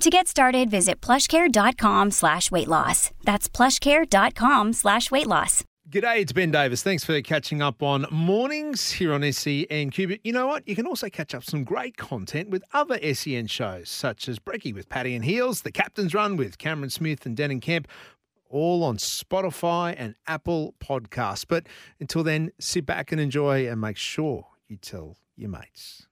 To get started, visit plushcare.com/weightloss. That's plushcare.com/weightloss. G'day, it's Ben Davis. Thanks for catching up on mornings here on SEN Cubed. You know what? You can also catch up some great content with other SEN shows, such as Brekkie with Patty and Heels, The Captain's Run with Cameron Smith and Denon Kemp, all on Spotify and Apple Podcasts. But until then, sit back and enjoy, and make sure you tell your mates.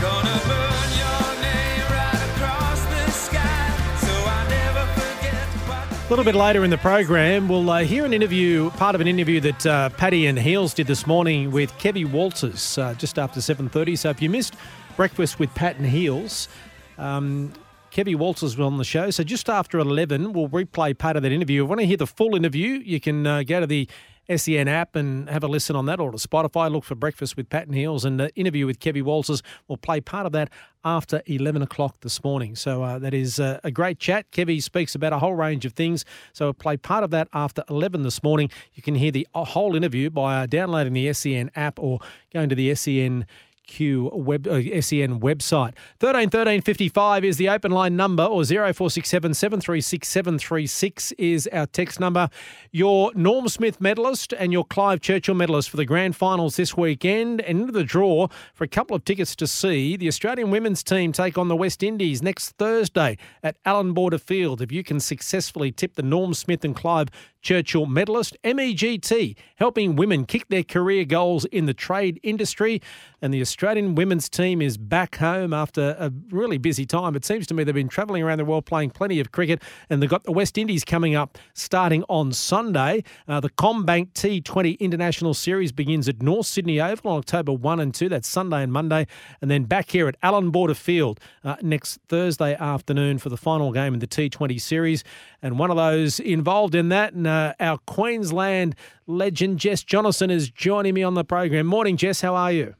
Gonna burn your name right across the sky, so I never forget what... A little bit later in the program, we'll hear an interview, part of an interview that Patty and Heels did this morning with Kevvie Walters just after 7:30. So if you missed Breakfast with Pat and Heels, Kevvie Walters was on the show. So just after 11, we'll replay part of that interview. If you want to hear the full interview, you can go to the SEN app and have a listen on that, or to Spotify, look for Breakfast with Pat and Heels, and the interview with Kevvie Walters. We'll play part of that after 11 o'clock this morning. So that is a great chat. Kevvie speaks about a whole range of things. So we'll play part of that after 11 this morning. You can hear the whole interview by downloading the SEN app or going to the SEN SEN website. 13 13 55 is the open line number, or 0467 736 736 is our text number. Your Norm Smith medalist and your Clive Churchill medalist for the grand finals this weekend, and into the draw for a couple of tickets to see the Australian women's team take on the West Indies next Thursday at Allan Border Field. If you can successfully tip the Norm Smith and Clive Churchill medalist, MEGT, helping women kick their career goals in the trade industry. And the Australian women's team is back home after a really busy time. It seems to me they've been travelling around the world playing plenty of cricket, and they've got the West Indies coming up starting on Sunday. The Combank T20 International Series begins at North Sydney Oval on October 1 and 2. That's Sunday and Monday. And then back here at Allan Border Field next Thursday afternoon for the final game in the T20 Series. And one of those involved in that, and our Queensland legend Jess Jonassen is joining me on the program. Morning, Jess. How are you?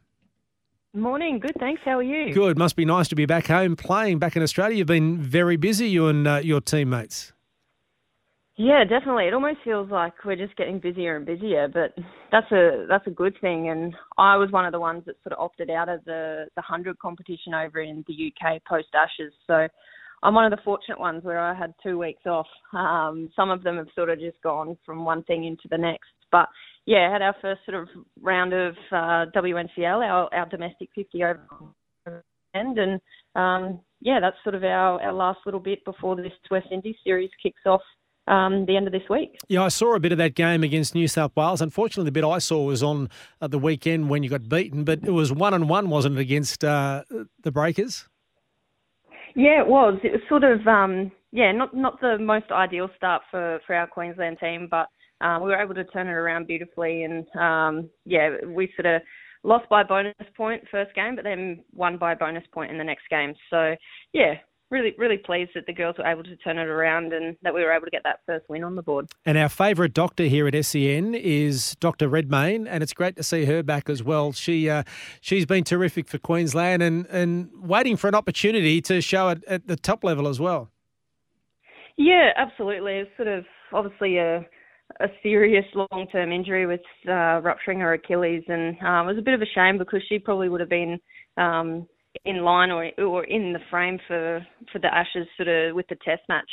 Morning. Good, thanks. How are you? Good. Must be nice to be back home playing back in Australia. You've been very busy, you and your teammates. Yeah, definitely. It almost feels like we're just getting busier and busier, but that's a good thing. And I was one of the ones that sort of opted out of the 100 competition over in the UK post-Ashes, so I'm one of the fortunate ones where I had 2 weeks off. Some of them have sort of just gone from one thing into the next. But, yeah, had our first sort of round of WNCL, our domestic 50 over end. And, yeah, that's sort of our last little bit before this West Indies series kicks off the end of this week. Yeah, I saw a bit of that game against New South Wales. Unfortunately, the bit I saw was on the weekend when you got beaten. But it was 1-1, wasn't it, against the Breakers? Yeah, it was. It was sort of, not the most ideal start for our Queensland team, but we were able to turn it around beautifully. And, we sort of lost by bonus point first game, but then won by bonus point in the next game. So, yeah, really, really pleased that the girls were able to turn it around and that we were able to get that first win on the board. And our favourite doctor here at SEN is Dr. Redmayne, and it's great to see her back as well. She's been terrific for Queensland and waiting for an opportunity to show it at the top level as well. Yeah, absolutely. It's sort of obviously a serious long-term injury with rupturing her Achilles, and it was a bit of a shame because she probably would have been in line or in the frame for the Ashes sort of with the test match,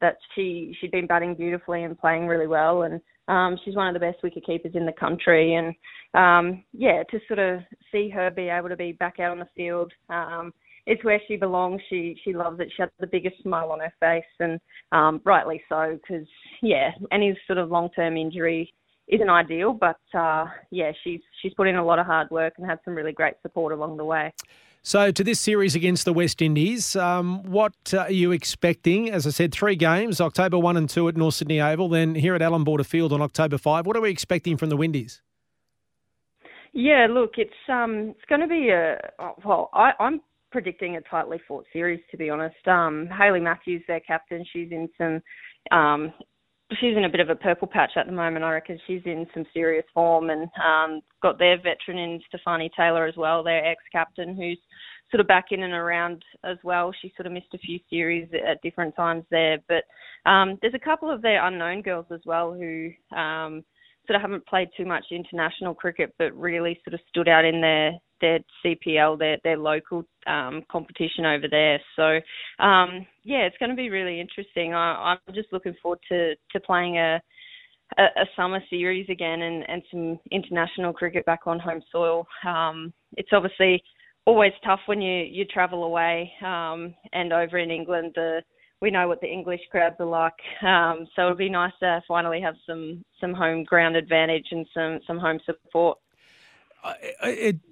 that she'd been batting beautifully and playing really well, and she's one of the best wicket keepers in the country, and to sort of see her be able to be back out on the field, it's where she belongs. She loves it. She had the biggest smile on her face, and rightly so, because any sort of long-term injury isn't ideal, but she's put in a lot of hard work and had some really great support along the way. So to this series against the West Indies, what are you expecting? As I said, 3 games, October 1 and 2 at North Sydney Oval, then here at Allan Border Field on October 5. What are we expecting from the Windies? Yeah, look, it's going to be I'm predicting a tightly fought series, to be honest. Hayley Matthews, their captain, she's in some she's in a bit of a purple patch at the moment. I reckon she's in some serious form, and got their veteran in Stefanie Taylor as well, their ex-captain, who's sort of back in and around as well. She sort of missed a few series at different times there. But there's a couple of their unknown girls as well who sort of haven't played too much international cricket but really sort of stood out in their CPL, their local competition over there. So, yeah, it's going to be really interesting. I'm just looking forward to playing a summer series again and some international cricket back on home soil. It's obviously always tough when you travel away, and over in England, we know what the English crowds are like. So it'll be nice to finally have some home ground advantage and some home support.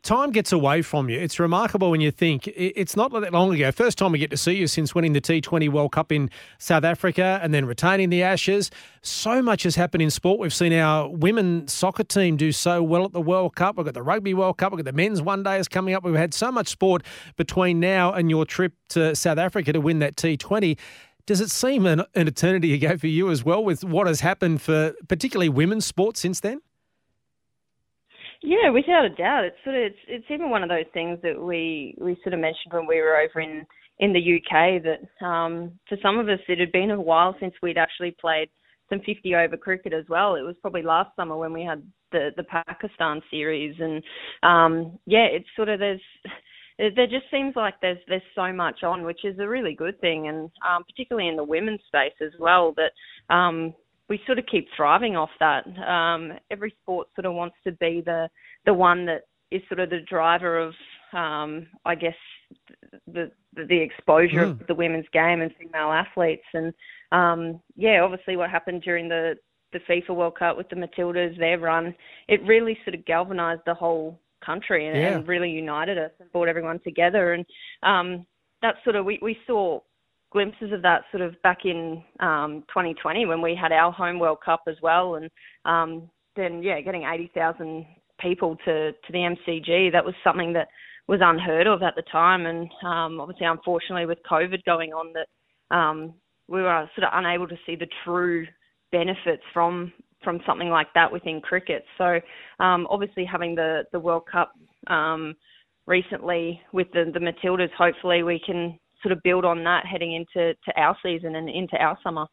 Time gets away from you. It's remarkable when you think it's not that long ago. First time we get to see you since winning the T20 World Cup in South Africa and then retaining the Ashes. So much has happened in sport. We've seen our women's soccer team do so well at the World Cup. We've got the Rugby World Cup. We've got the men's one day is coming up. We've had so much sport between now and your trip to South Africa to win that T20. Does it seem an eternity ago for you as well with what has happened for particularly women's sports since then? Yeah, without a doubt. It's even one of those things that we sort of mentioned when we were over in the UK that for some of us it had been a while since we'd actually played some 50-over cricket as well. It was probably last summer when we had the Pakistan series, and yeah, it's sort of there just seems like there's so much on, which is a really good thing, and particularly in the women's space as well that. We sort of keep thriving off that. Every sport sort of wants to be the one that is sort of the driver of, I guess, the exposure of the women's game and female athletes. And, yeah, obviously what happened during the FIFA World Cup with the Matildas, their run, it really sort of galvanised the whole country and really united us and brought everyone together. And that's sort of we saw glimpses of that sort of back in 2020 when we had our home World Cup as well, and then getting 80,000 people to the MCG, that was something that was unheard of at the time, and obviously unfortunately with COVID going on that we were sort of unable to see the true benefits from something like that within cricket. So obviously having the World Cup recently with the Matildas, hopefully we can sort of build on that heading into our season and into our summer.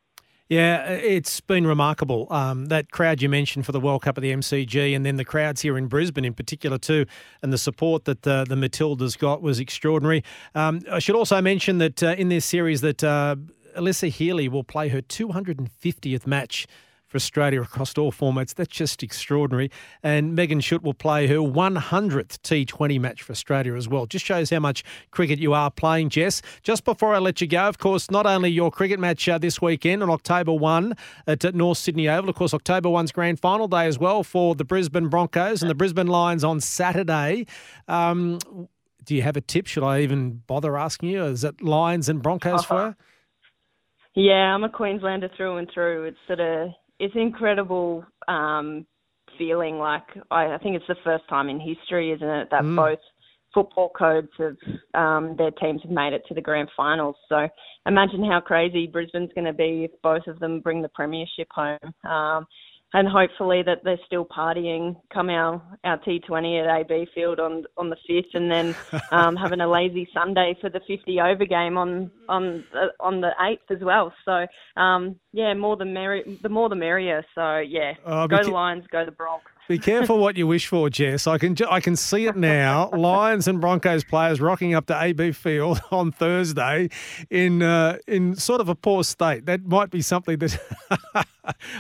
Yeah, it's been remarkable. That crowd you mentioned for the World Cup at the MCG, and then the crowds here in Brisbane in particular too, and the support that the Matildas got was extraordinary. I should also mention that in this series that Alyssa Healy will play her 250th match for Australia across all formats. That's just extraordinary. And Megan Schutt will play her 100th T20 match for Australia as well. Just shows how much cricket you are playing, Jess. Just before I let you go, of course, not only your cricket match this weekend on October 1 at North Sydney Oval, of course, October 1's grand final day as well for the Brisbane Broncos and the Brisbane Lions on Saturday. Do you have a tip? Should I even bother asking you? Is it Lions and Broncos for you? Yeah, I'm a Queenslander through and through. It's an incredible feeling. Like I think it's the first time in history, isn't it, that both football codes have their teams have made it to the grand finals. So imagine how crazy Brisbane's going to be if both of them bring the premiership home. And hopefully that they're still partying come our T20 at AB Field on the 5th, and then having a lazy Sunday for the 50-over game on the 8th as well. So, the more the merrier. So, yeah, go the Lions, go the Broncos. Be careful what you wish for, Jess. I can see it now. Lions and Broncos players rocking up to AB Field on Thursday in sort of a poor state. That might be something that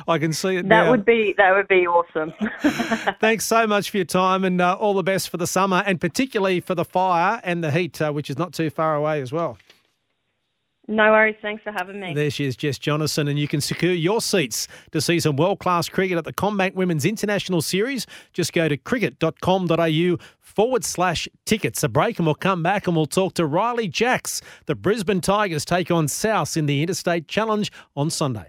I can see it now. That would be awesome. Thanks so much for your time, and all the best for the summer, and particularly for the fire and the heat, which is not too far away as well. No worries. Thanks for having me. There she is, Jess Jonassen, and you can secure your seats to see some world-class cricket at the Combank Women's International Series. Just go to cricket.com.au/tickets. A break, and we'll come back and we'll talk to Riley Jacks. The Brisbane Tigers take on Souths in the Interstate Challenge on Sunday.